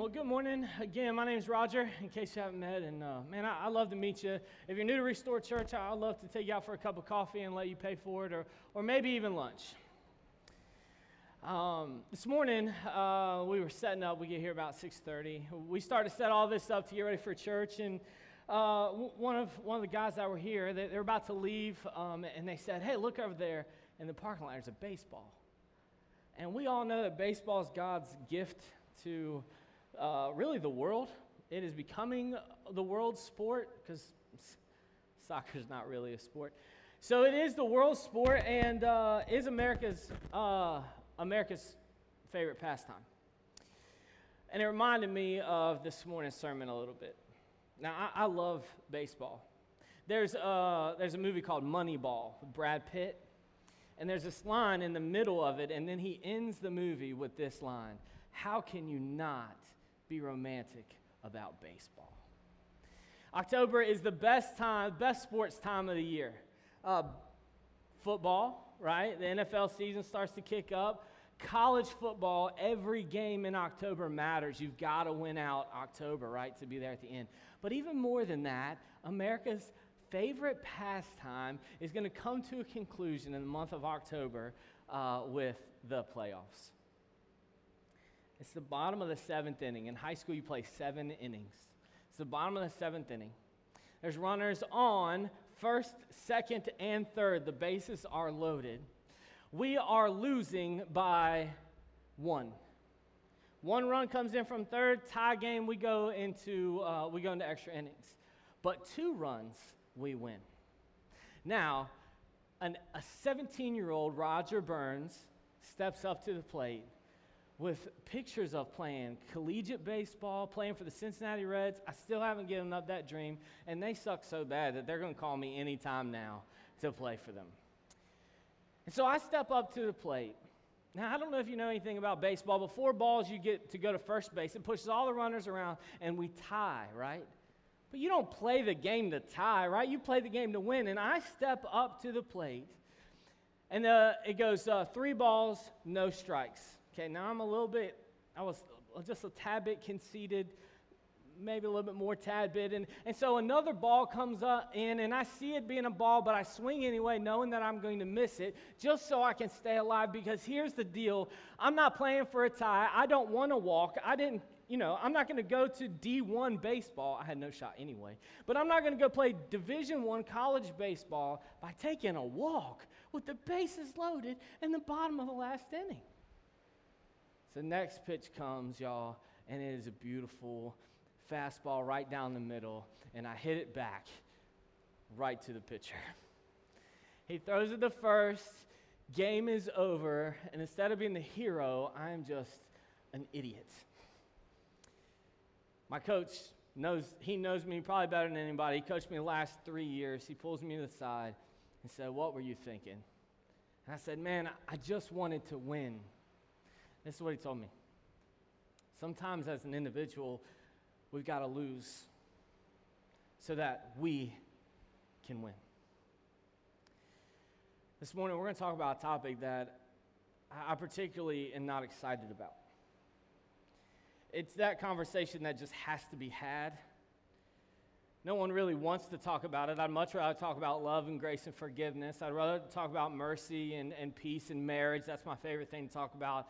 Well, good morning. Again, my name's Roger, in case you haven't met, and man, I love to meet you. If you're new to Restore Church, I'd love to take you out for a cup of coffee and let you pay for it, or maybe even lunch. This morning, we were setting up. We get here about 6:30. We started to set all this up to get ready for church, and one of the guys that were here, they were about to leave, and they said, "Hey, look over there in the parking lot. There's a baseball." And we all know that baseball is God's gift to really the world. It is becoming the world's sport, because soccer is not really a sport. So it is the world's sport, and is America's favorite pastime. And it reminded me of this morning's sermon a little bit. Now, I love baseball. There's a movie called Moneyball with Brad Pitt, and there's this line in the middle of it, and then he ends the movie with this line: "How can you not be romantic about baseball?" October is the best sports time of the year. Football, right? The NFL season starts to kick up. College football, every game in October matters. You've got to win out October, right, to be there at the end. But even more than that, America's favorite pastime is going to come to a conclusion in the month of October with the playoffs. It's the bottom of the seventh inning. In high school, you play 7 innings. It's the bottom of the seventh inning. There's runners on first, second, and third. The bases are loaded. We are losing by 1. 1 run comes in from third. Tie game. We go into extra innings, but 2 runs we win. Now, a 17-year-old Roger Burns steps up to the plate with pictures of playing collegiate baseball, playing for the Cincinnati Reds. I still haven't given up that dream, and they suck so bad that they're going to call me anytime now to play for them. And so I step up to the plate. Now, I don't know if you know anything about baseball, but 4 balls you get to go to first base. It pushes all the runners around, and we tie, right? But you don't play the game to tie, right? You play the game to win, and I step up to the plate, and it goes 3 balls, no strikes. Okay, now I was just a tad bit conceited, maybe a little bit more tad bit. And so another ball comes up in, and I see it being a ball, but I swing anyway, knowing that I'm going to miss it, just so I can stay alive, because here's the deal. I'm not playing for a tie. I don't want to walk. I'm not going to go to D1 baseball. I had no shot anyway. But I'm not going to go play Division I college baseball by taking a walk with the bases loaded in the bottom of the last inning. So next pitch comes, y'all, and it is a beautiful fastball right down the middle, and I hit it back right to the pitcher. He throws it to first, game is over, and instead of being the hero, I am just an idiot. My coach knows me probably better than anybody. He coached me the last 3 years. He pulls me to the side and said, "What were you thinking?" And I said, "Man, I just wanted to win." This is what he told me. Sometimes as an individual, we've got to lose so that we can win. This morning, we're going to talk about a topic that I particularly am not excited about. It's that conversation that just has to be had. No one really wants to talk about it. I'd much rather talk about love and grace and forgiveness. I'd rather talk about mercy and peace and marriage. That's my favorite thing to talk about.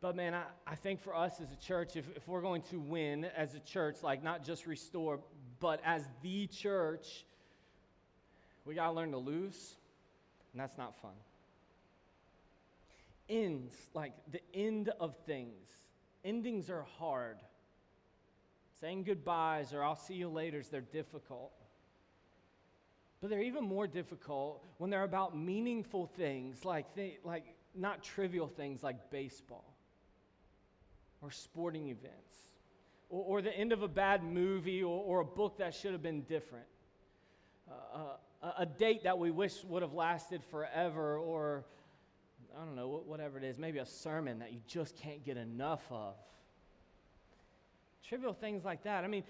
But man, I think for us as a church, if we're going to win as a church, like not just Restore, but as the church, we got to learn to lose, and that's not fun. Ends, like the end of things. Endings are hard. Saying goodbyes or "I'll see you later," they're difficult. But they're even more difficult when they're about meaningful things, like not trivial things like baseball, or sporting events, or the end of a bad movie, or a book that should have been different, a date that we wish would have lasted forever, or I don't know, whatever it is, maybe a sermon that you just can't get enough of. Trivial things like that. I mean,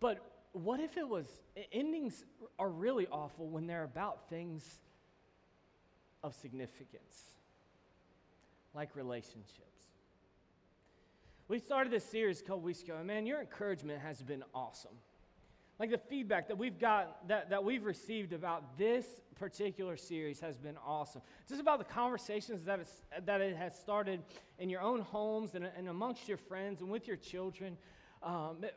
but what if it was, endings are really awful when they're about things of significance, like relationships. We started this series a couple weeks ago, and man, your encouragement has been awesome. Like the feedback that we've got, that we've received about this particular series has been awesome. Just about the conversations that it has started in your own homes and amongst your friends and with your children.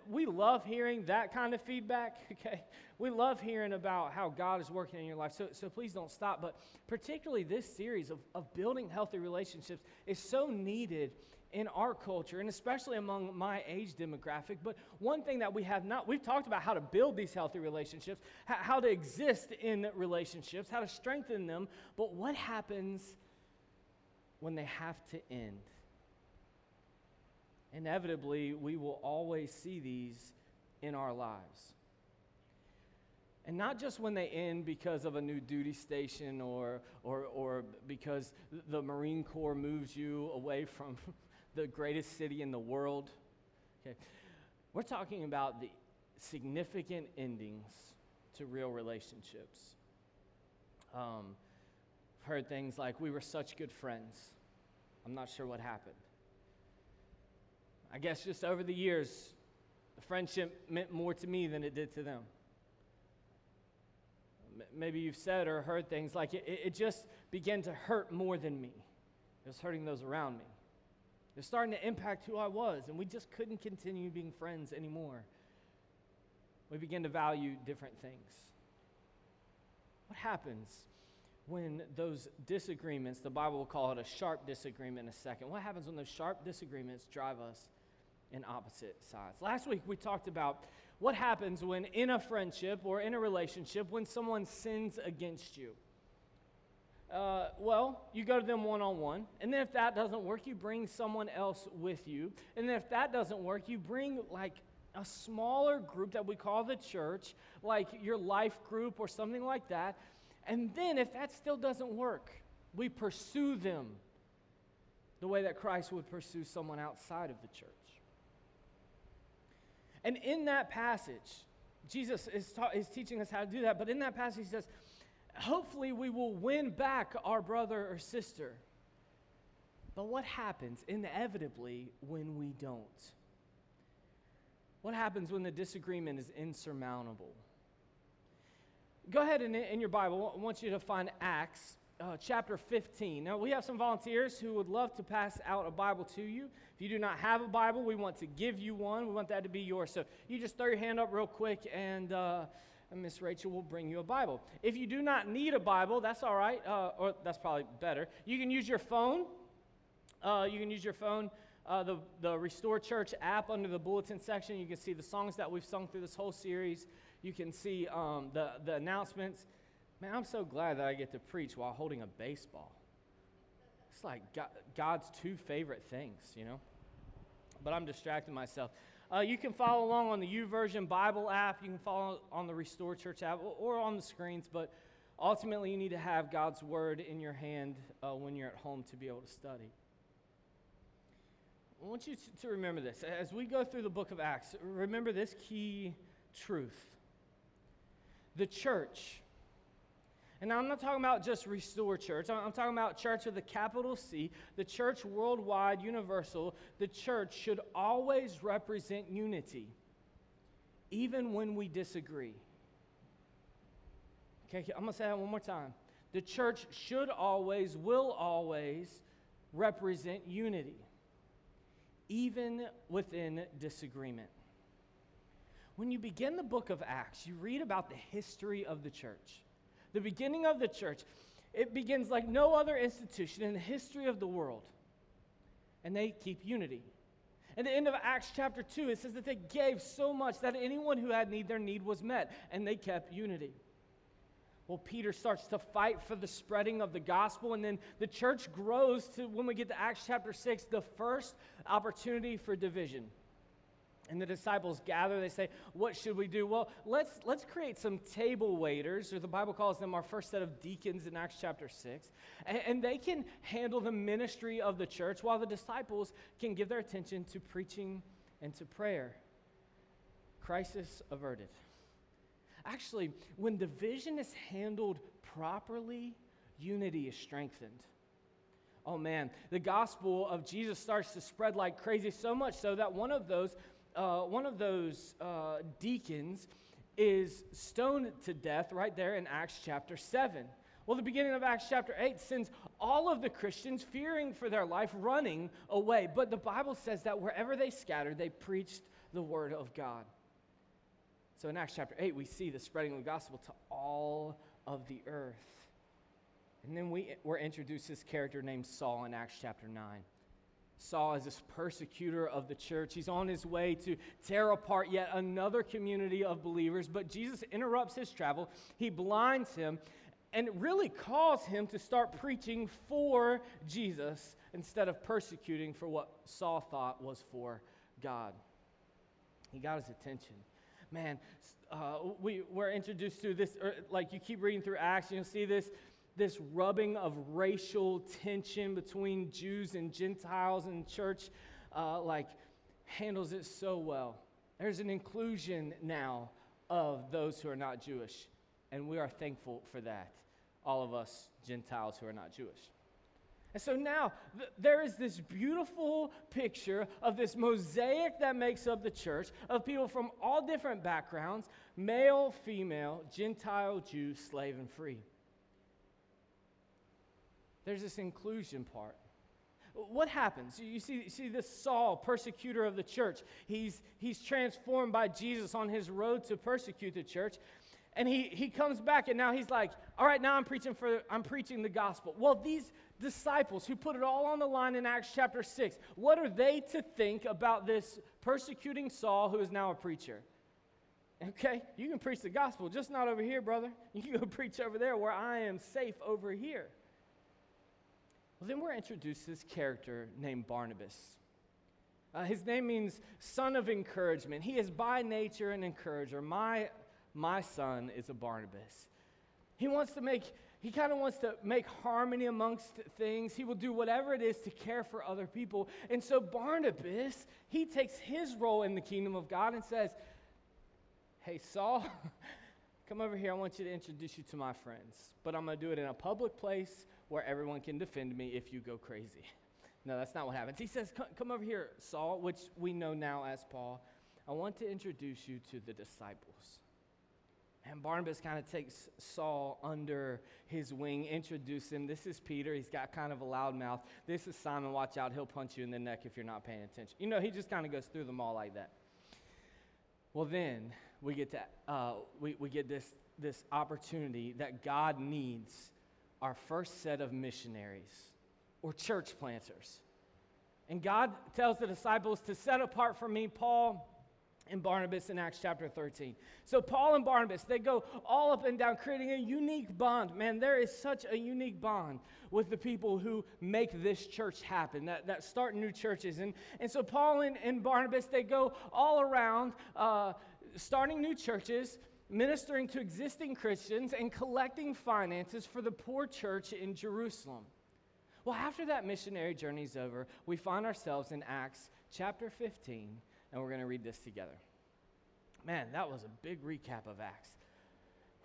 We love hearing that kind of feedback, okay? We love hearing about how God is working in your life, so please don't stop. But particularly this series of building healthy relationships is so needed in our culture, and especially among my age demographic. But one thing that we have not, we've talked about how to build these healthy relationships, how to exist in relationships, how to strengthen them, but what happens when they have to end? Inevitably, we will always see these in our lives. And not just when they end because of a new duty station or because the Marine Corps moves you away from the greatest city in the world. Okay. We're talking about the significant endings to real relationships. I've heard things like, we were such good friends. I'm not sure what happened. I guess just over the years, the friendship meant more to me than it did to them. Maybe you've said or heard things like, it just began to hurt more than me. It was hurting those around me. It was starting to impact who I was, and we just couldn't continue being friends anymore. We began to value different things. What happens when those disagreements, the Bible will call it a sharp disagreement in a second. What happens when those sharp disagreements drive us in opposite sides? Last week we talked about what happens when in a friendship or in a relationship when someone sins against you. You go to them one-on-one, and then if that doesn't work, you bring someone else with you. And then if that doesn't work, you bring like a smaller group that we call the church, like your life group or something like that. And then if that still doesn't work, we pursue them the way that Christ would pursue someone outside of the church. And in that passage, Jesus is teaching us how to do that. But in that passage, he says, hopefully we will win back our brother or sister. But what happens inevitably when we don't? What happens when the disagreement is insurmountable? Go ahead and in your Bible, I want you to find Acts chapter 15. Now, we have some volunteers who would love to pass out a Bible to you. If you do not have a Bible, we want to give you one. We want that to be yours. So you just throw your hand up real quick, and Miss Rachel will bring you a Bible. If you do not need a Bible, that's all right, or that's probably better. You can use your phone. The Restore Church app under the bulletin section. You can see the songs that we've sung through this whole series. You can see the announcements. Man, I'm so glad that I get to preach while holding a baseball. It's like God's two favorite things, you know. But I'm distracting myself. You can follow along on the YouVersion Bible app. You can follow on the Restore Church app or on the screens. But ultimately, you need to have God's Word in your hand when you're at home to be able to study. I want you to remember this. As we go through the book of Acts, remember this key truth. The church, and now I'm not talking about just Restore Church. I'm talking about church with a capital C, the church worldwide, universal. The church should always represent unity, even when we disagree. Okay, I'm going to say that one more time. The church should always, will always represent unity, even within disagreement. When you begin the book of Acts, you read about the history of the church. The beginning of the church, it begins like no other institution in the history of the world. And they keep unity. At the end of Acts chapter 2, it says that they gave so much that anyone who had need, their need was met. And they kept unity. Well, Peter starts to fight for the spreading of the gospel, and then the church grows to, when we get to Acts chapter 6, the first opportunity for division. And the disciples gather, they say, what should we do? Well, let's create some table waiters, or the Bible calls them our first set of deacons in Acts chapter 6, and they can handle the ministry of the church while the disciples can give their attention to preaching and to prayer. Crisis averted. Actually, when division is handled properly, unity is strengthened. Oh man, the gospel of Jesus starts to spread like crazy, so much so that one of those deacons is stoned to death right there in Acts chapter 7. Well, the beginning of Acts chapter 8 sends all of the Christians fearing for their life, running away. But the Bible says that wherever they scattered, they preached the word of God. So in Acts chapter 8, we see the spreading of the gospel to all of the earth. And then we're introduced to this character named Saul in Acts chapter 9. Saul is this persecutor of the church. He's on his way to tear apart yet another community of believers, but Jesus interrupts his travel. He blinds him and really calls him to start preaching for Jesus instead of persecuting for what Saul thought was for God. He got his attention. Man, we're introduced to this, like you keep reading through Acts, you'll see this rubbing of racial tension between Jews and Gentiles, and church handles it so well. There's an inclusion now of those who are not Jewish, and we are thankful for that, all of us Gentiles who are not Jewish. And so now there is this beautiful picture of this mosaic that makes up the church of people from all different backgrounds, male, female, Gentile, Jew, slave, and free. There's this inclusion part. What happens? You see this Saul, persecutor of the church. He's transformed by Jesus on his road to persecute the church. And he comes back, and now he's like, all right, now I'm preaching the gospel. Well, these disciples who put it all on the line in Acts chapter 6, what are they to think about this persecuting Saul who is now a preacher? Okay, you can preach the gospel, just not over here, brother. You can go preach over there where I am safe over here. Well, then we're introduced to this character named Barnabas. His name means son of encouragement. He is by nature an encourager. My son is a Barnabas. He kind of wants to make harmony amongst things. He will do whatever it is to care for other people. And so Barnabas, he takes his role in the kingdom of God and says, hey, Saul, come over here. I want you to introduce you to my friends. But I'm going to do it in a public place where everyone can defend me if you go crazy. No, that's not what happens. He says, come over here, Saul, which we know now as Paul. I want to introduce you to the disciples. And Barnabas kind of takes Saul under his wing, introduces him. This is Peter. He's got kind of a loud mouth. This is Simon. Watch out. He'll punch you in the neck if you're not paying attention. You know, he just kind of goes through them all like that. Well, then we get to we get this opportunity that God needs our first set of missionaries or church planters. And God tells the disciples to set apart for me Paul and Barnabas in Acts chapter 13. So Paul and Barnabas, they go all up and down creating a unique bond. Man, there is such a unique bond with the people who make this church happen, that start new churches. And so Paul and Barnabas, they go all around starting new churches, ministering to existing Christians, and collecting finances for the poor church in Jerusalem. Well, after that missionary journey is over, we find ourselves in Acts chapter 15, and we're going to read this together. Man, that was a big recap of Acts.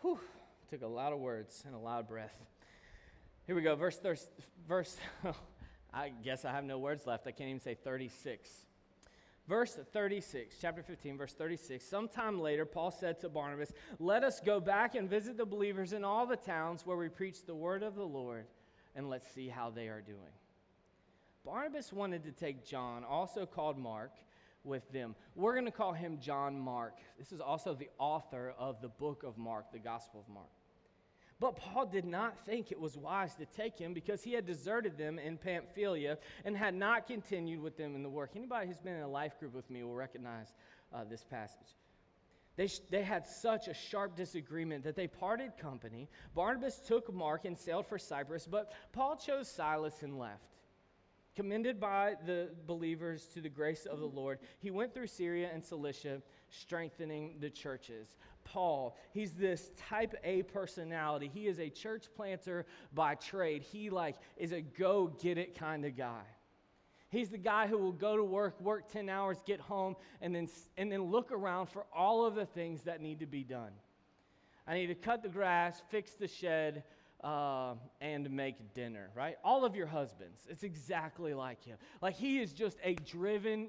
Whew, took a lot of words and a lot of breath. Here we go, verse I guess I have no words left. I can't even say 36. Verse 36, chapter 15, verse 36, sometime later, Paul said to Barnabas, let us go back and visit the believers in all the towns where we preach the word of the Lord, and let's see how they are doing. Barnabas wanted to take John, also called Mark, with them. We're going to call him John Mark. This is also the author of the book of Mark, the Gospel of Mark. But Paul did not think it was wise to take him because he had deserted them in Pamphylia and had not continued with them in the work. Anybody who's been in a life group with me will recognize this passage. They had such a sharp disagreement that they parted company. Barnabas took Mark and sailed for Cyprus, but Paul chose Silas and left. Commended by the believers to the grace of the Lord, he went through Syria and Cilicia, strengthening the churches. Paul, he's this type A personality. He is a church planter by trade. He is a go-get-it kind of guy. He's the guy who will go to work 10 hours, get home, and then look around for all of the things that need to be done. I need to cut the grass, fix the shed, and make dinner, right? All of your husbands, it's exactly like him. Like, he is just a driven,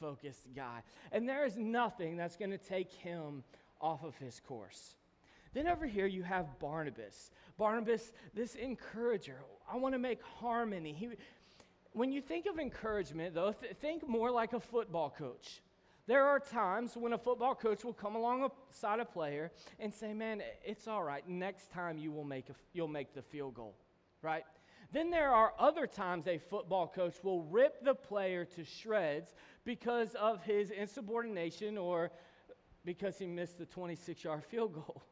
focused guy. And there is nothing that's going to take him off of his course. Then over here you have Barnabas. Barnabas, this encourager. I want to make harmony. When you think of encouragement, though, think more like a football coach. There are times when a football coach will come alongside a player and say, man, it's all right. Next time you will you'll make the field goal, right? Then there are other times a football coach will rip the player to shreds because of his insubordination or because he missed the 26-yard field goal.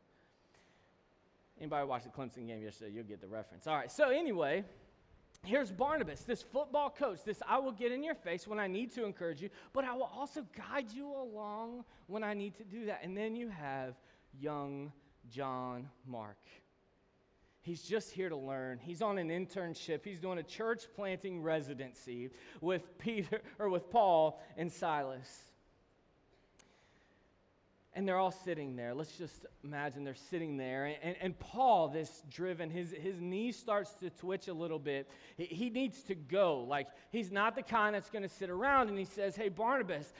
Anybody watched the Clemson game yesterday, you'll get the reference. All right, so anyway, here's Barnabas, this football coach, this I will get in your face when I need to encourage you, but I will also guide you along when I need to do that. And then you have young John Mark. He's just here to learn. He's on an internship. He's doing a church planting residency with Paul and Silas. And they're all sitting there. Let's just imagine they're sitting there. And Paul, this driven, his knee starts to twitch a little bit. He needs to go. Like, he's not the kind that's going to sit around. And he says, hey, Barnabas,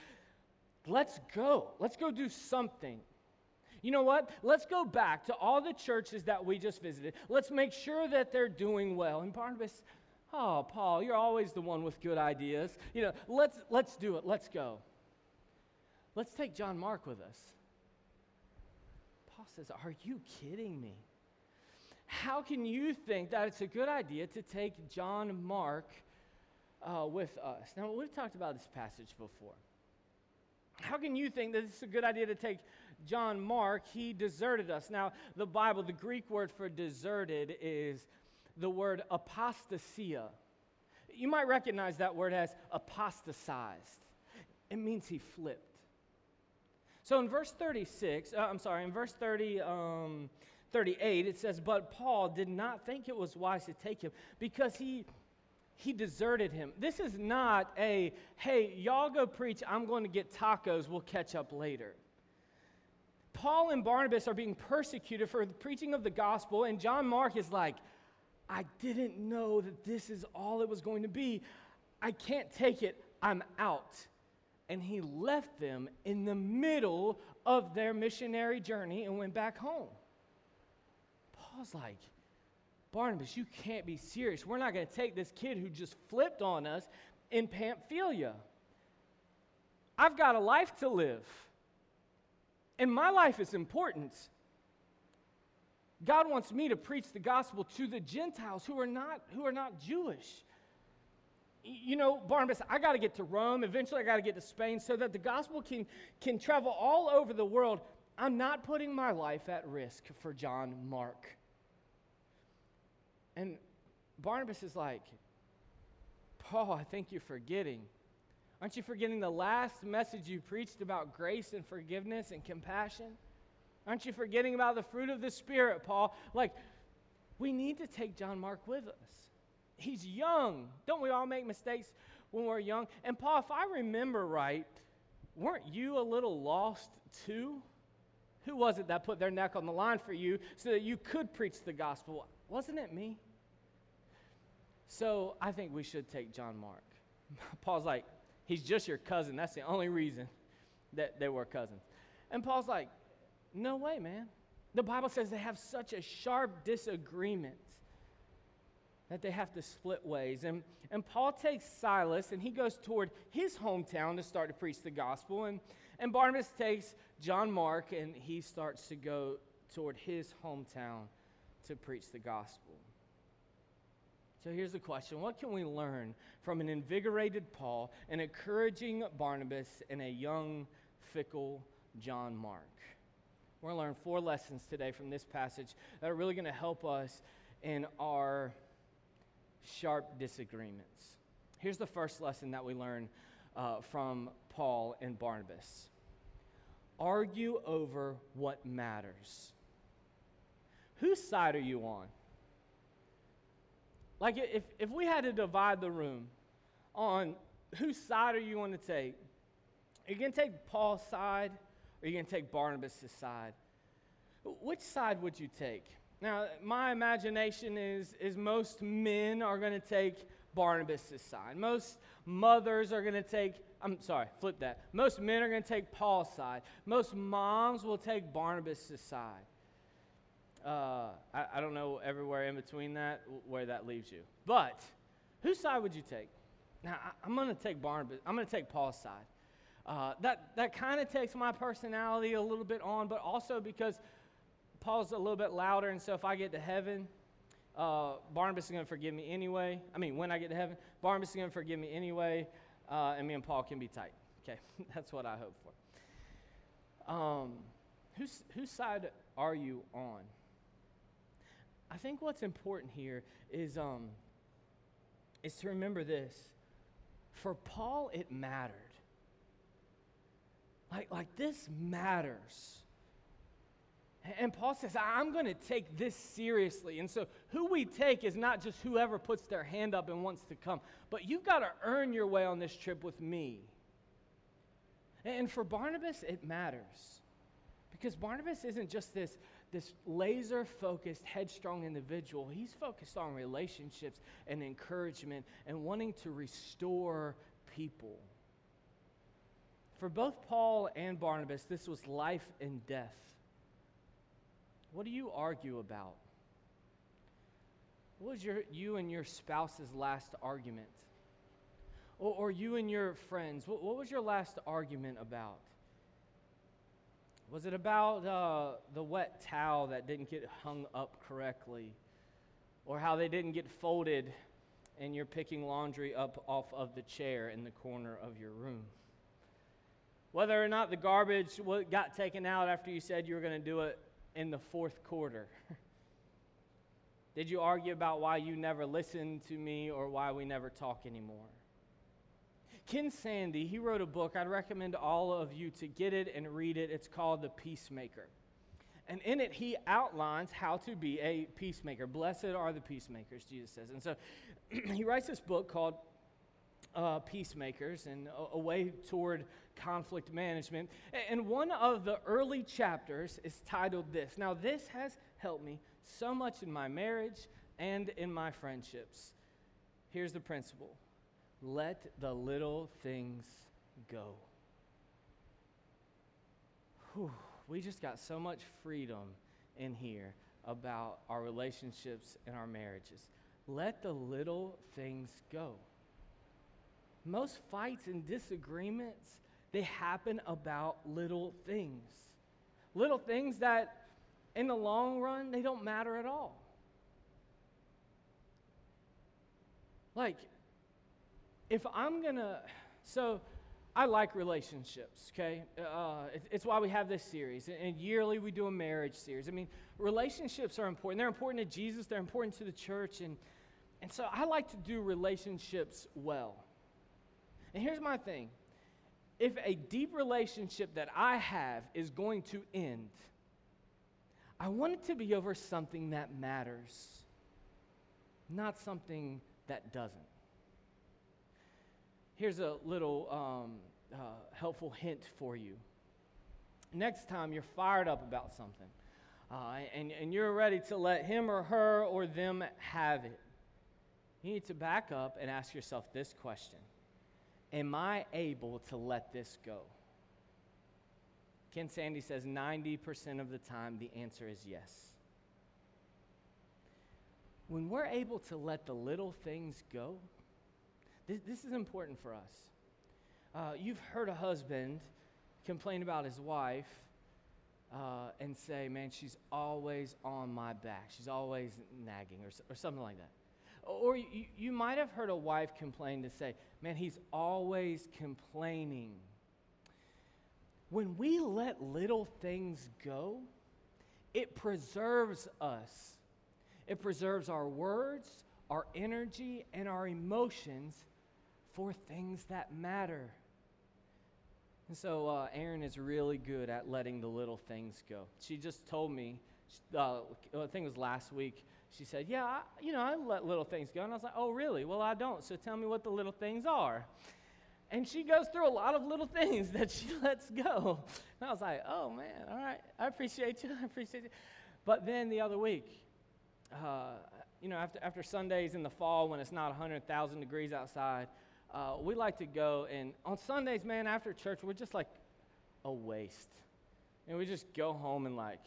let's go. Let's go do something. You know what? Let's go back to all the churches that we just visited. Let's make sure that they're doing well. And Barnabas, oh, Paul, you're always the one with good ideas. You know, let's do it. Let's go. Let's take John Mark with us. Paul says, are you kidding me? How can you think that it's a good idea to take John Mark with us? Now, we've talked about this passage before. How can you think that it's a good idea to take John Mark? He deserted us. Now, the Bible, the Greek word for deserted is the word apostasia. You might recognize that word as apostatized. It means he flipped. So in verse 38, it says, but Paul did not think it was wise to take him because he deserted him. This is not a, hey, y'all go preach, I'm going to get tacos, we'll catch up later. Paul and Barnabas are being persecuted for the preaching of the gospel, and John Mark is like, I didn't know that this is all it was going to be. I can't take it. I'm out. And he left them in the middle of their missionary journey and went back home. Paul's like, Barnabas, you can't be serious. We're not going to take this kid who just flipped on us in Pamphylia. I've got a life to live. And my life is important. God wants me to preach the gospel to the Gentiles who are not Jewish. You know, Barnabas, I got to get to Rome. Eventually, I got to get to Spain so that the gospel can travel all over the world. I'm not putting my life at risk for John Mark. And Barnabas is like, Paul, I think you're forgetting. Aren't you forgetting the last message you preached about grace and forgiveness and compassion? Aren't you forgetting about the fruit of the Spirit, Paul? Like, we need to take John Mark with us. He's young. Don't we all make mistakes when we're young? And Paul, if I remember right, weren't you a little lost too? Who was it that put their neck on the line for you so that you could preach the gospel? Wasn't it me? So I think we should take John Mark. Paul's like, he's just your cousin. That's the only reason that they were cousins. And Paul's like, no way, man. The Bible says they have such a sharp disagreement that they have to split ways. And Paul takes Silas, and he goes toward his hometown to start to preach the gospel. And Barnabas takes John Mark, and he starts to go toward his hometown to preach the gospel. So here's the question. What can we learn from an invigorated Paul, an encouraging Barnabas, and a young, fickle John Mark? We're going to learn 4 lessons today from this passage that are really going to help us in our sharp disagreements. Here's the first lesson that we learn from Paul and Barnabas. Argue over what matters. Whose side are you on? Like, if we had to divide the room on whose side are you going to take, are you going to take Paul's side or are you going to take Barnabas' side? Which side would you take? Now, my imagination is most men are going to take Barnabas' side. Most mothers are going to take, Most men are going to take Paul's side. Most moms will take Barnabas' side. I don't know everywhere in between that where that leaves you. But whose side would you take? Now, I'm going to take Barnabas. I'm going to take Paul's side. That kind of takes my personality a little bit on, but also because Paul's a little bit louder, and so if I get to heaven, Barnabas is going to forgive me anyway. When I get to heaven, Barnabas is going to forgive me anyway, and me and Paul can be tight. Okay, that's what I hope for. Whose side are you on? I think what's important here is to remember this. For Paul, it mattered. Like this matters. And Paul says, I'm going to take this seriously. And so who we take is not just whoever puts their hand up and wants to come. But you've got to earn your way on this trip with me. And for Barnabas, it matters. Because Barnabas isn't just this laser-focused, headstrong individual. He's focused on relationships and encouragement and wanting to restore people. For both Paul and Barnabas, this was life and death. What do you argue about? What was you and your spouse's last argument? Or you and your friends, what was your last argument about? Was it about the wet towel that didn't get hung up correctly? Or how they didn't get folded and you're picking laundry up off of the chair in the corner of your room? Whether or not the garbage got taken out after you said you were going to do it in the fourth quarter. Did you argue about why you never listened to me or why we never talk anymore? Ken Sandy, he wrote a book. I'd recommend all of you to get it and read it. It's called The Peacemaker. And in it, he outlines how to be a peacemaker. Blessed are the peacemakers, Jesus says. And so he writes this book called Peacemakers and a way toward conflict management. And one of the early chapters is titled this. Now, this has helped me so much in my marriage and in my friendships. Here's the principle. Let the little things go. Whew, we just got so much freedom in here about our relationships and our marriages. Let the little things go. Most fights and disagreements, they happen about little things. Little things that, in the long run, they don't matter at all. Like, if I'm going to... So, I like relationships, okay? It's why we have this series. And yearly, we do a marriage series. Relationships are important. They're important to Jesus. They're important to the church. And so, I like to do relationships well. And here's my thing. If a deep relationship that I have is going to end, I want it to be over something that matters, not something that doesn't. Here's a little helpful hint for you. Next time you're fired up about something, and you're ready to let him or her or them have it, you need to back up and ask yourself this question. Am I able to let this go? Ken Sandy says 90% of the time the answer is yes. When we're able to let the little things go, this is important for us. You've heard a husband complain about his wife and say, man, she's always on my back. She's always nagging or something like that. Or you might have heard a wife complain to say, man, he's always complaining. When we let little things go, it preserves us. It preserves our words, our energy, and our emotions for things that matter. And so Erin is really good at letting the little things go. She just told me, I think it was last week, she said, yeah, I let little things go. And I was like, oh, really? Well, I don't. So tell me what the little things are. And she goes through a lot of little things that she lets go. And I was like, oh, man, all right. I appreciate you. But then the other week, after Sundays in the fall when it's not 100,000 degrees outside, we like to go, and on Sundays, man, after church, we're just like a waste. And we just go home and like,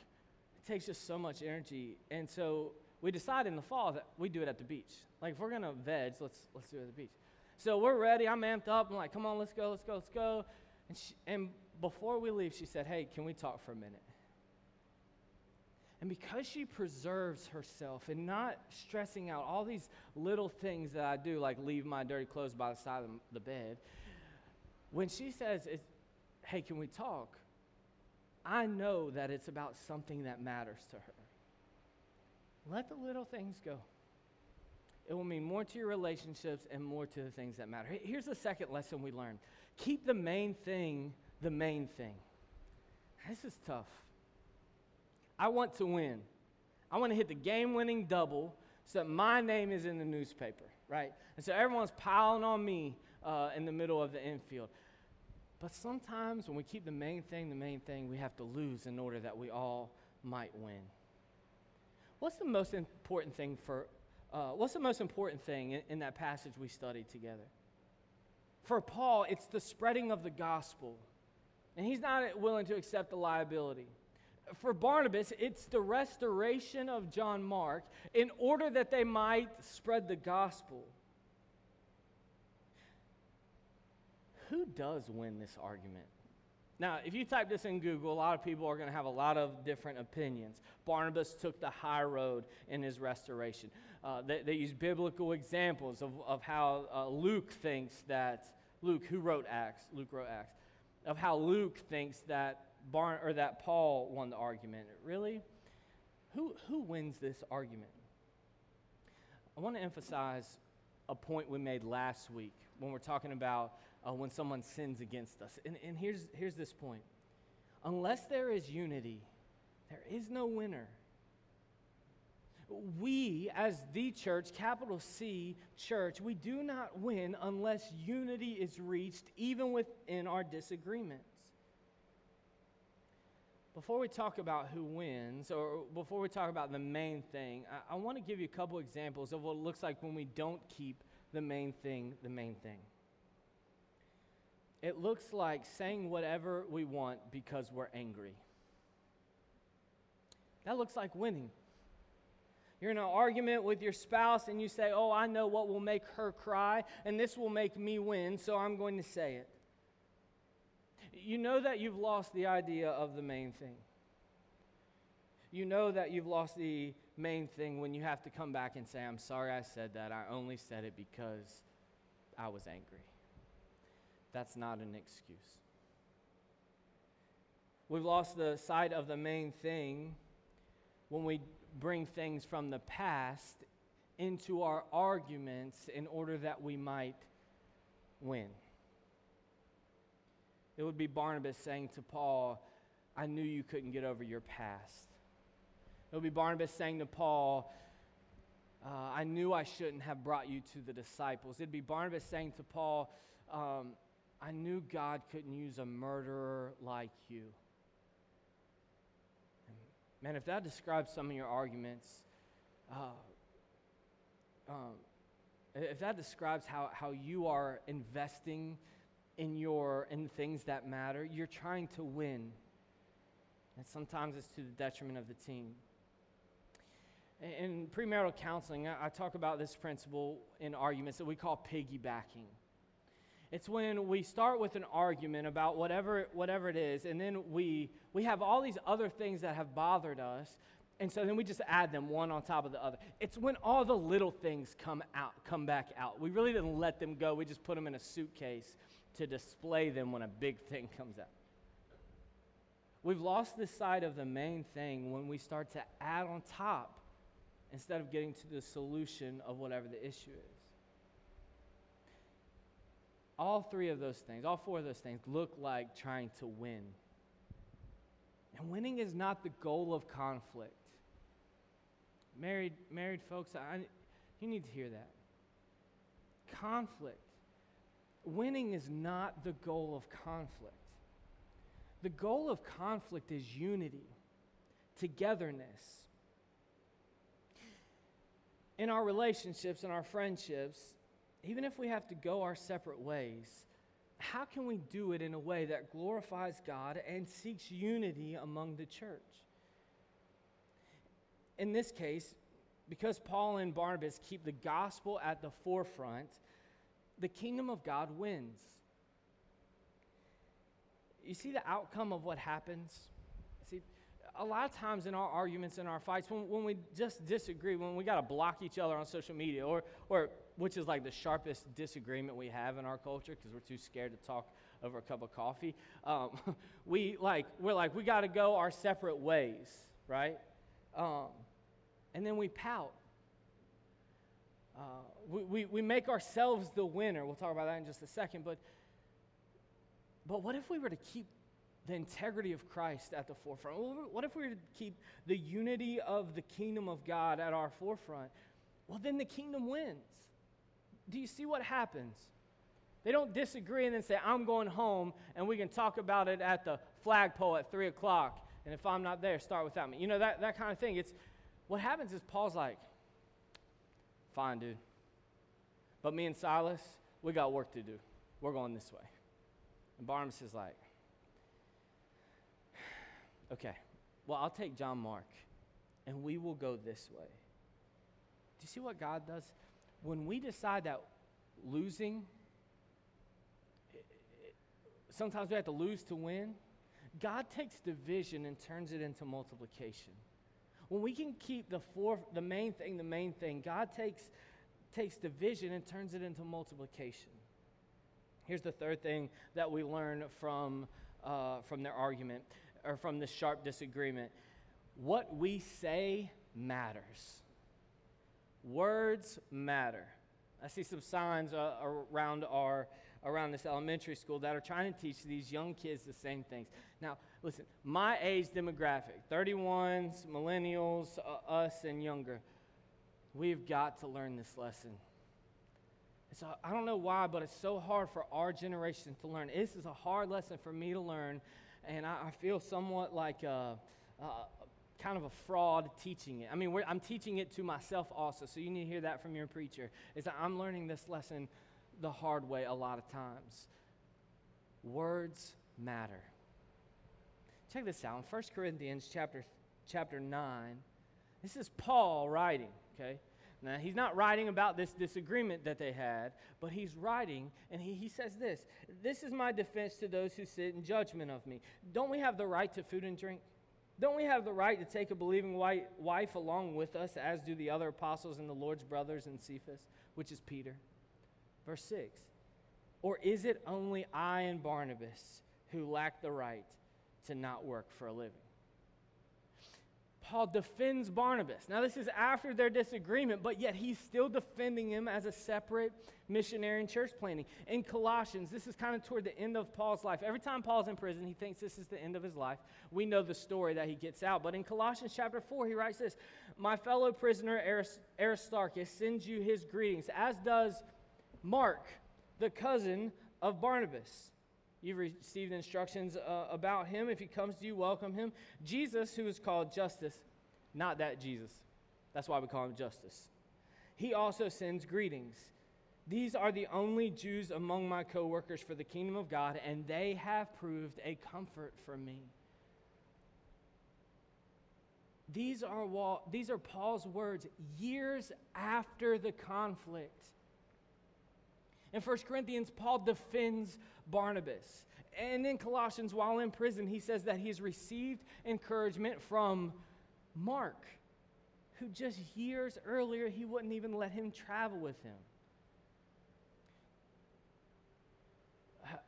it takes just so much energy. And so we decide in the fall that we do it at the beach. Like if we're going to veg, let's do it at the beach. So we're ready. I'm amped up. I'm like, come on, let's go. And before we leave, she said, hey, can we talk for a minute? And because she preserves herself and not stressing out all these little things that I do, like leave my dirty clothes by the side of the bed, when she says, hey, can we talk? I know that it's about something that matters to her. Let the little things go. It will mean more to your relationships and more to the things that matter. Here's the second lesson we learned. Keep the main thing the main thing. This is tough. I want to win. I want to hit the game-winning double so that my name is in the newspaper, right? And so everyone's piling on me in the middle of the infield. But sometimes when we keep the main thing, we have to lose in order that we all might win. What's the most important thing in that passage we studied together? For Paul, it's the spreading of the gospel. And he's not willing to accept the liability. For Barnabas, it's the restoration of John Mark in order that they might spread the gospel. Who does win this argument? Now, if you type this in Google, a lot of people are going to have a lot of different opinions. Barnabas took the high road in his restoration. They use biblical examples of how Luke thinks that Paul won the argument. Really? Who wins this argument? I want to emphasize a point we made last week when we're talking about when someone sins against us. And here's this point. Unless there is unity, there is no winner. We, as the church, capital C, church, we do not win unless unity is reached even within our disagreements. Before we talk about who wins, or before we talk about the main thing, I want to give you a couple examples of what it looks like when we don't keep the main thing the main thing. It looks like saying whatever we want because we're angry. That looks like winning. You're in an argument with your spouse and you say, oh, I know what will make her cry, and this will make me win, so I'm going to say it. You know that you've lost the idea of the main thing. You know that you've lost the main thing when you have to come back and say, I'm sorry I said that. I only said it because I was angry. That's not an excuse. We've lost the sight of the main thing when we bring things from the past into our arguments in order that we might win. It would be Barnabas saying to Paul, I knew you couldn't get over your past. It would be Barnabas saying to Paul, I knew I shouldn't have brought you to the disciples. It would be Barnabas saying to Paul, I knew God couldn't use a murderer like you. Man, if that describes some of your arguments, if that describes how you are investing in things that matter, you're trying to win. And sometimes it's to the detriment of the team. In premarital counseling, I talk about this principle in arguments that we call piggybacking. It's when we start with an argument about whatever it is, and then we have all these other things that have bothered us, and so then we just add them one on top of the other. It's when all the little things come back out. We really didn't let them go. We just put them in a suitcase to display them when a big thing comes up. We've lost the sight of the main thing when we start to add on top instead of getting to the solution of whatever the issue is. All four of those things look like trying to win. And winning is not the goal of conflict. Married folks, you need to hear that. Winning is not the goal of conflict. The goal of conflict is unity, togetherness. in our relationships and our friendships, even if we have to go our separate ways, how can we do it in a way that glorifies God and seeks unity among the church? In this case, because Paul and Barnabas keep the gospel at the forefront, the kingdom of God wins. You see the outcome of what happens? See, a lot of times in our arguments, in our fights, when we just disagree, when we got to block each other on social media, or which is like the sharpest disagreement we have in our culture because we're too scared to talk over a cup of coffee, we're like, we got to go our separate ways, right? And then we pout. We make ourselves the winner. We'll talk about that in just a second. But what if we were to keep the integrity of Christ at the forefront? What if we were to keep the unity of the kingdom of God at our forefront? Well, then the kingdom wins. Do you see what happens? They don't disagree and then say, I'm going home, and we can talk about it at the flagpole at 3 o'clock, and if I'm not there, start without me. You know, that kind of thing. It's what happens is Paul's like, fine, dude, but me and Silas, we got work to do. We're going this way. And Barnabas is like, okay, well, I'll take John Mark, and we will go this way. Do you see what God does? When we decide that losing, sometimes we have to lose to win, God takes division and turns it into multiplication. When we can keep the main thing, God takes division and turns it into multiplication. Here's the third thing that we learn from their argument, or from this sharp disagreement. What we say matters. Words matter. I see some signs around this elementary school that are trying to teach these young kids the same things. Now, listen, my age demographic, 31s, millennials, us, and younger, we've got to learn this lesson. So I don't know why, but it's so hard for our generation to learn. This is a hard lesson for me to learn, and I feel somewhat like kind of a fraud teaching it. I mean, I'm teaching it to myself also, so you need to hear that from your preacher, is that I'm learning this lesson the hard way a lot of times. Words matter. Check this out. In 1 Corinthians chapter 9, this is Paul writing, okay? Now, he's not writing about this disagreement that they had, but he's writing, and he says this, "This is my defense to those who sit in judgment of me. Don't we have the right to food and drink? Don't we have the right to take a believing wife along with us, as do the other apostles and the Lord's brothers and Cephas," which is Peter. Verse 6, "Or is it only I and Barnabas who lack the right to not work for a living?" Paul defends Barnabas. Now, this is after their disagreement, but yet he's still defending him as a separate missionary in church planting. In Colossians, this is kind of toward the end of Paul's life. Every time Paul's in prison, he thinks this is the end of his life. We know the story that he gets out. But in Colossians chapter 4, he writes this, "My fellow prisoner Aristarchus sends you his greetings, as does Mark, the cousin of Barnabas. You've received instructions about him. If he comes to you, welcome him. Jesus, who is called Justice," not that Jesus. That's why we call him Justice. "He also sends greetings. These are the only Jews among my co-workers for the kingdom of God, and they have proved a comfort for me." These are Paul's words years after the conflict. In 1 Corinthians, Paul defends Barnabas. And in Colossians, while in prison, he says that he's received encouragement from Mark, who just years earlier, he wouldn't even let him travel with him.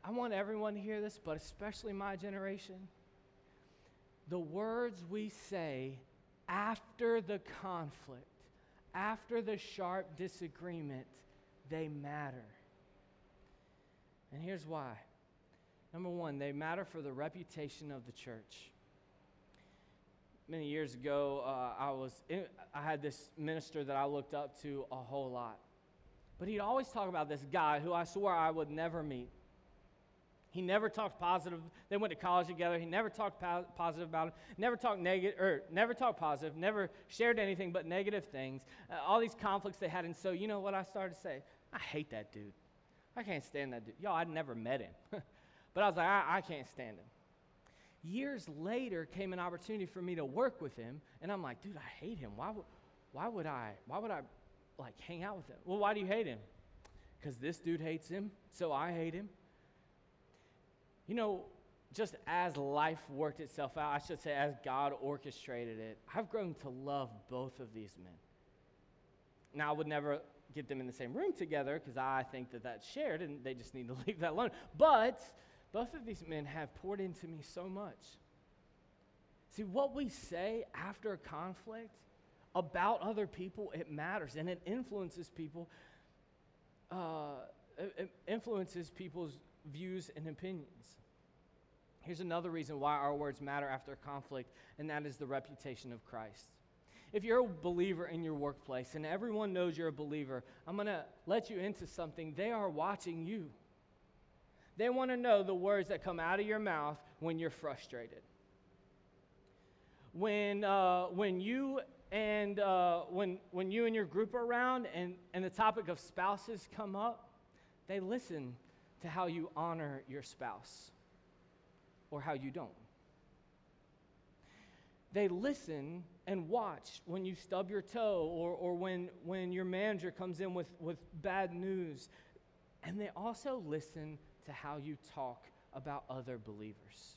I want everyone to hear this, but especially my generation. The words we say after the conflict, after the sharp disagreement, they matter. And here's why. Number one, they matter for the reputation of the church. Many years ago, I had this minister that I looked up to a whole lot. But he'd always talk about this guy who I swore I would never meet. He never talked positive. They went to college together. He never talked positive about him. Never talked positive. Never shared anything but negative things. All these conflicts they had. And so, you know what I started to say? I hate that dude. I can't stand that dude. Y'all, I'd never met him. But I was like, I can't stand him. Years later came an opportunity for me to work with him. And I'm like, dude, I hate him. Why would I like hang out with him? Well, why do you hate him? Because this dude hates him, so I hate him. You know, just as life worked itself out, I should say as God orchestrated it, I've grown to love both of these men. Now, I would never get them in the same room together because I think that that's shared and they just need to leave that alone. But both of these men have poured into me so much. See, what we say after a conflict about other people, it matters and it influences people. It influences people's views and opinions. Here's another reason why our words matter after conflict, and that is the reputation of Christ. If you're a believer in your workplace and everyone knows you're a believer, I'm going to let you into something. They are watching you. They want to know the words that come out of your mouth when you're frustrated. When you and your group are around and the topic of spouses come up, they listen to how you honor your spouse or how you don't. They listen and watch when you stub your toe or when your manager comes in with bad news. And they also listen to how you talk about other believers.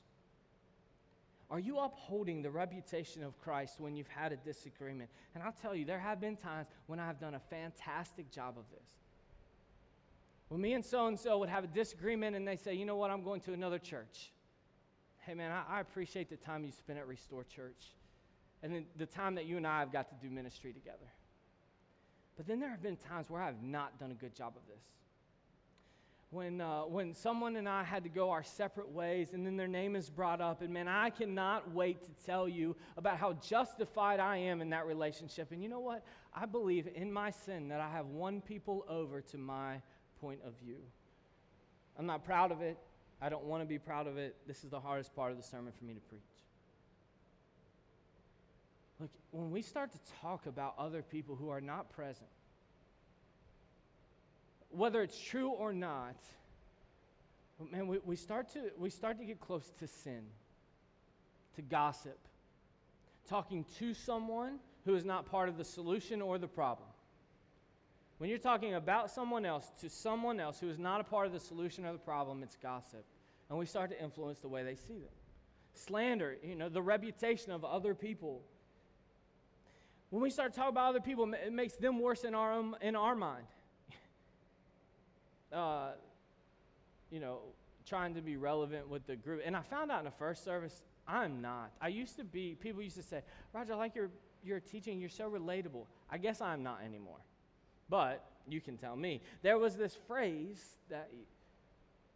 Are you upholding the reputation of Christ when you've had a disagreement? And I'll tell you, there have been times when I have done a fantastic job of this. When me and so-and-so would have a disagreement and they say, you know what, I'm going to another church. Hey, man, I appreciate the time you spent at Restore Church and then the time that you and I have got to do ministry together. But then there have been times where I have not done a good job of this. When someone and I had to go our separate ways, and then their name is brought up, and man, I cannot wait to tell you about how justified I am in that relationship. And you know what? I believe in my sin that I have won people over to my point of view. I'm not proud of it. I don't want to be proud of it. This is the hardest part of the sermon for me to preach. Look, when we start to talk about other people who are not present, whether it's true or not, man, we start to get close to sin, to gossip, talking to someone who is not part of the solution or the problem. When you're talking about someone else to someone else who is not a part of the solution or the problem, it's gossip. And we start to influence the way they see them. Slander, you know, the reputation of other people. When we start talking about other people, it makes them worse in our mind. You know, trying to be relevant with the group. And I found out in the first service, I'm not. I used to be, people used to say, Roger, I like your teaching. You're so relatable. I guess I'm not anymore. But you can tell me. There was this phrase that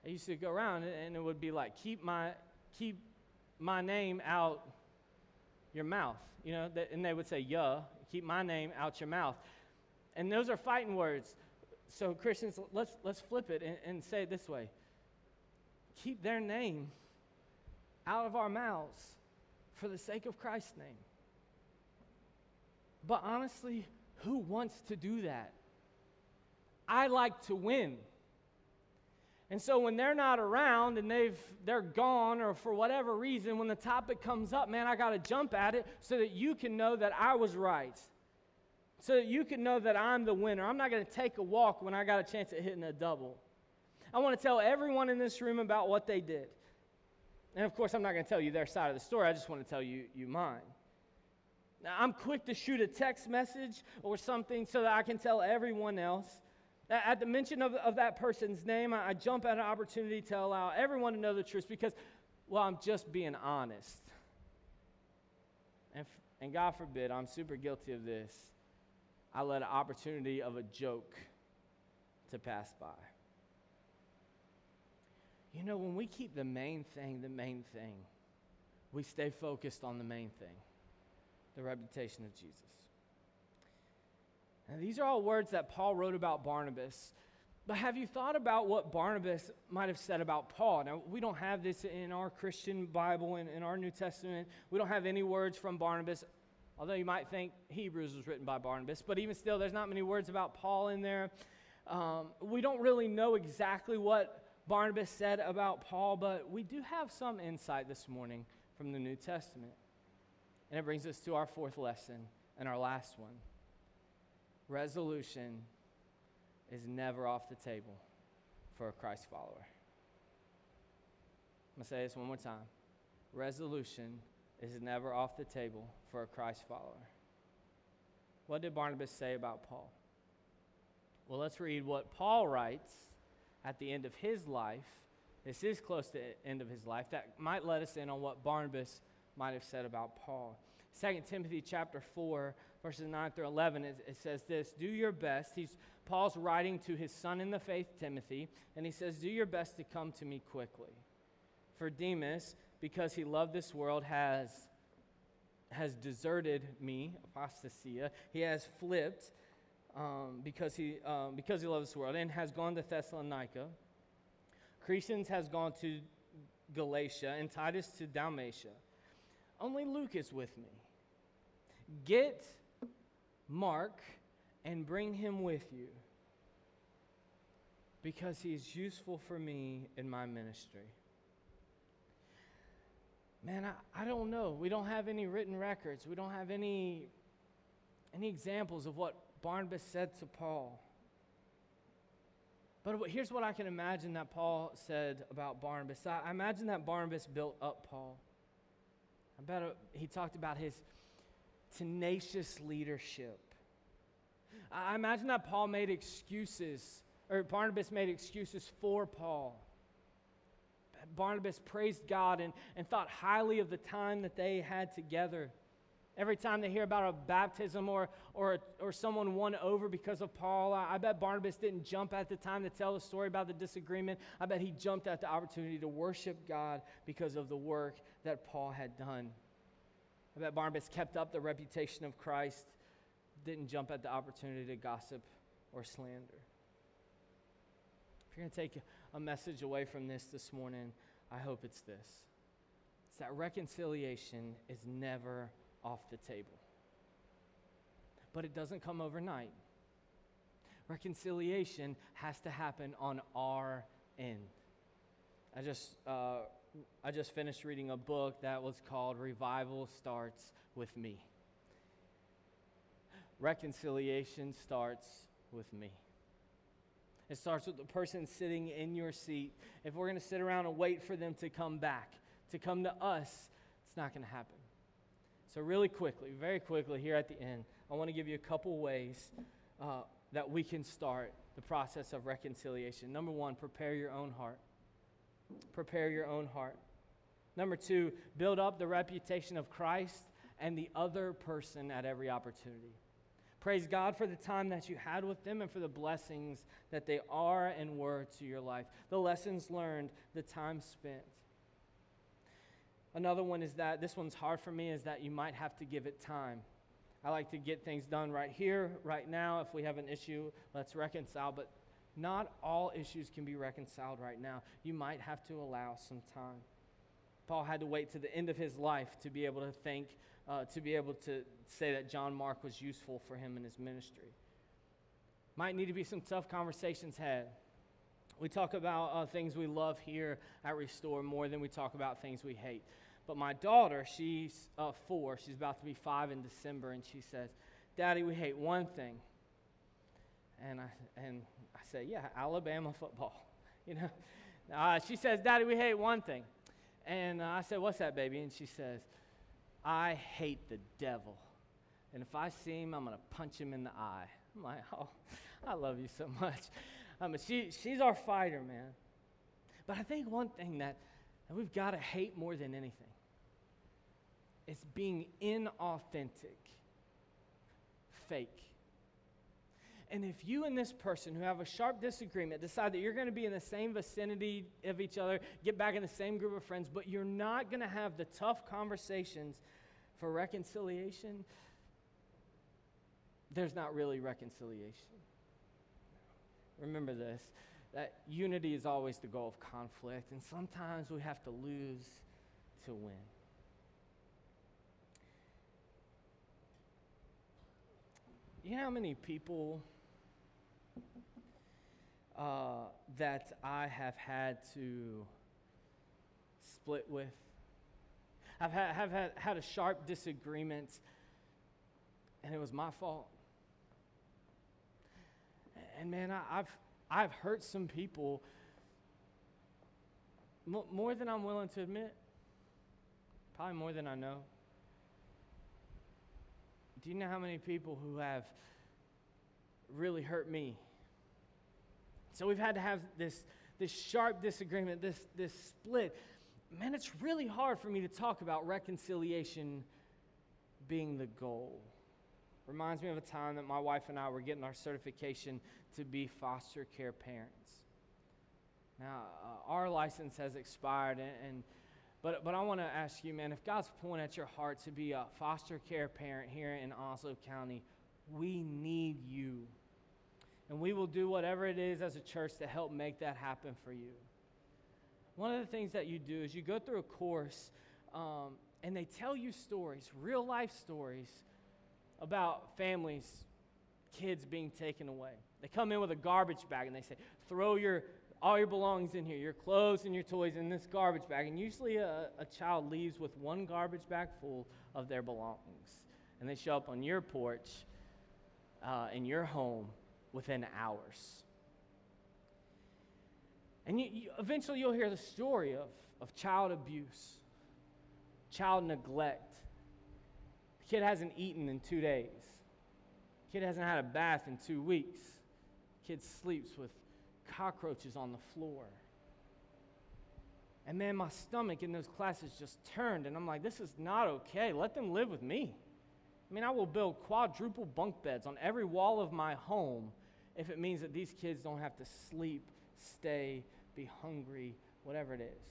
I used to go around, and it would be like, keep my name out your mouth. You know, and they would say, yeah, keep my name out your mouth. And those are fighting words. So Christians, let's flip it and say it this way. Keep their name out of our mouths for the sake of Christ's name. But honestly, who wants to do that? I like to win. And so when they're not around and they're gone or for whatever reason, when the topic comes up, man, I got to jump at it so that you can know that I was right. So that you can know that I'm the winner. I'm not going to take a walk when I got a chance at hitting a double. I want to tell everyone in this room about what they did. And, of course, I'm not going to tell you their side of the story. I just want to tell you mine. Now, I'm quick to shoot a text message or something so that I can tell everyone else. At the mention of that person's name, I jump at an opportunity to allow everyone to know the truth because, well, I'm just being honest. And God forbid, I'm super guilty of this. I let an opportunity of a joke to pass by. You know, when we keep the main thing, we stay focused on the main thing, the reputation of Jesus. And these are all words that Paul wrote about Barnabas. But have you thought about what Barnabas might have said about Paul? Now, we don't have this in our Christian Bible and in our New Testament. We don't have any words from Barnabas, although you might think Hebrews was written by Barnabas. But even still, there's not many words about Paul in there. We don't really know exactly what Barnabas said about Paul, but we do have some insight this morning from the New Testament. And it brings us to our fourth lesson and our last one. Resolution is never off the table for a Christ follower. I'm going to say this one more time. Resolution is never off the table for a Christ follower. What did Barnabas say about Paul? Well, let's read what Paul writes at the end of his life. This is close to the end of his life. That might let us in on what Barnabas might have said about Paul. 2 Timothy chapter 4, verses 9 through 11, it says this, do your best. Paul's writing to his son in the faith, Timothy, and he says, do your best to come to me quickly. For Demas, because he loved this world, has deserted me, apostasia. He has flipped because he loves this world, and has gone to Thessalonica. Crescens has gone to Galatia, and Titus to Dalmatia. Only Luke is with me. Get Mark and bring him with you, because he is useful for me in my ministry. Man, I don't know. We don't have any written records. We don't have any examples of what Barnabas said to Paul. But here's what I can imagine that Paul said about Barnabas. I imagine that Barnabas built up Paul. I bet he talked about his tenacious leadership. I imagine that Paul made excuses, or Barnabas made excuses for Paul. Barnabas praised God and thought highly of the time that they had together. Every time they hear about a baptism or someone won over because of Paul, I bet Barnabas didn't jump at the time to tell the story about the disagreement. I bet he jumped at the opportunity to worship God because of the work that Paul had done. I bet Barnabas kept up the reputation of Christ, didn't jump at the opportunity to gossip or slander. If you're going to take a message away from this morning, I hope it's this. It's that reconciliation is never off the table. But it doesn't come overnight. Reconciliation has to happen on our end. I just finished reading a book that was called Revival Starts With Me. Reconciliation starts with me. It starts with the person sitting in your seat. If we're going to sit around and wait for them to come back, to come to us, it's not going to happen. So really quickly, very quickly here at the end, I want to give you a couple ways that we can start the process of reconciliation. Number one, prepare your own heart. Prepare your own heart. Number two, build up the reputation of Christ and the other person at every opportunity. Praise God for the time that you had with them and for the blessings that they are and were to your life. The lessons learned, the time spent. Another one is that, this one's hard for me, is that you might have to give it time. I like to get things done right here, right now. If we have an issue, let's reconcile. But not all issues can be reconciled right now. You might have to allow some time. Paul had to wait to the end of his life to be able to think, to be able to say that John Mark was useful for him in his ministry. Might need to be some tough conversations had. We talk about things we love here at Restore more than we talk about things we hate. But my daughter, she's 4. She's about to be 5 in December, and she says, "Daddy, we hate one thing." And I say, "Yeah, Alabama football." You know, she says, "Daddy, we hate one thing," and I said, "What's that, baby?" And she says, "I hate the devil, and if I see him, I'm gonna punch him in the eye." I'm like, "Oh, I love you so much." She's our fighter, man. But I think one thing that we've got to hate more than anything is being inauthentic, fake. And if you and this person who have a sharp disagreement decide that you're going to be in the same vicinity of each other, get back in the same group of friends, but you're not going to have the tough conversations for reconciliation, there's not really reconciliation. Remember this, that unity is always the goal of conflict, and sometimes we have to lose to win. You know how many people that I have had to split with? I've had a sharp disagreement, and it was my fault. And man, I've hurt some people more than I'm willing to admit. Probably more than I know. Do you know how many people who have really hurt me? So we've had to have this sharp disagreement, this split. Man, it's really hard for me to talk about reconciliation being the goal. Reminds me of a time that my wife and I were getting our certification to be foster care parents. Now, our license has expired, but I want to ask you, man, if God's pulling at your heart to be a foster care parent here in Oslo County, we need you. And we will do whatever it is as a church to help make that happen for you. One of the things that you do is you go through a course, and they tell you stories, real life stories, about families, kids being taken away. They come in with a garbage bag, and they say, throw all your belongings in here, your clothes and your toys in this garbage bag. And usually a child leaves with one garbage bag full of their belongings. And they show up on your porch, in your home, within hours. And you eventually you'll hear the story of child abuse, child neglect. The kid hasn't eaten in 2 days. The kid hasn't had a bath in 2 weeks. The kid sleeps with cockroaches on the floor. And man, my stomach in those classes just turned, and I'm like, this is not okay. Let them live with me. I mean, I will build quadruple bunk beds on every wall of my home if it means that these kids don't have to sleep, stay, be hungry, whatever it is.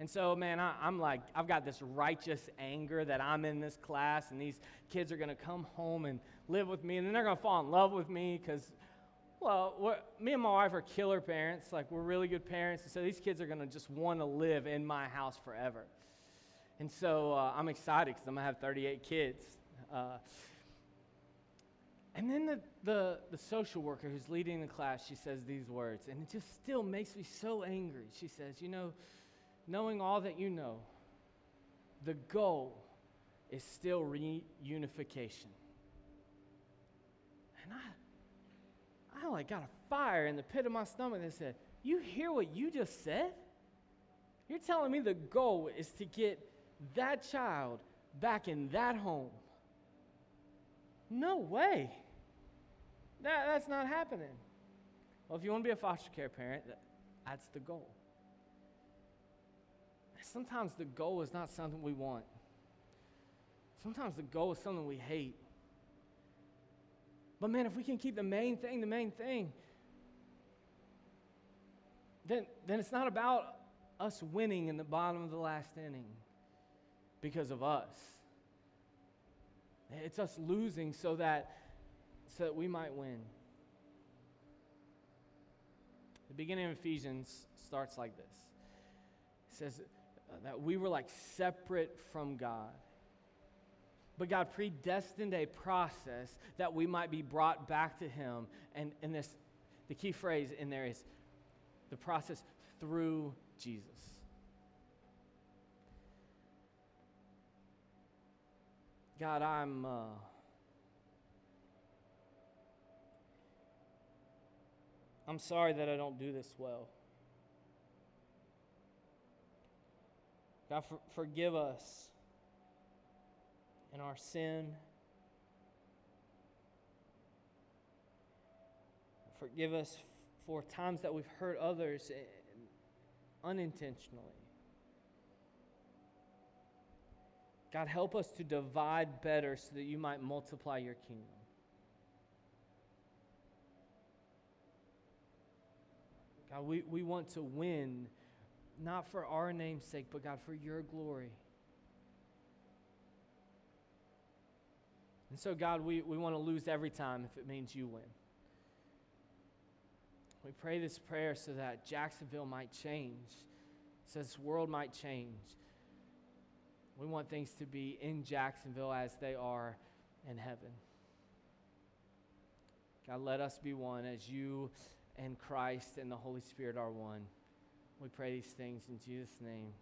And so, man, I'm like, I've got this righteous anger that I'm in this class, and these kids are going to come home and live with me, and then they're going to fall in love with me because, me and my wife are killer parents. Like, we're really good parents, and so these kids are going to just want to live in my house forever. And so I'm excited because I'm going to have 38 kids. And then the social worker who's leading the class, she says these words, and it just still makes me so angry. She says, you know, knowing all that you know, the goal is still reunification. And I like got a fire in the pit of my stomach that said, you hear what you just said? You're telling me the goal is to get that child back in that home? No way. That's not happening. Well, if you want to be a foster care parent, that's the goal. Sometimes the goal is not something we want. Sometimes the goal is something we hate. But man, if we can keep the main thing, then it's not about us winning in the bottom of the last inning because of us. It's us losing so that we might win. The beginning of Ephesians starts like this. It says that we were like separate from God, but God predestined a process that we might be brought back to Him. And in this, the key phrase in there is the process through Jesus. God, I'm sorry that I don't do this well. God, forgive us in our sin. Forgive us for times that we've hurt others unintentionally. God, help us to divide better so that you might multiply your kingdom. God, we want to win, not for our name's sake, but God, for your glory. And so, God, we want to lose every time if it means you win. We pray this prayer so that Jacksonville might change, so this world might change. We want things to be in Jacksonville as they are in heaven. God, let us be one as you and Christ and the Holy Spirit are one. We pray these things in Jesus' name.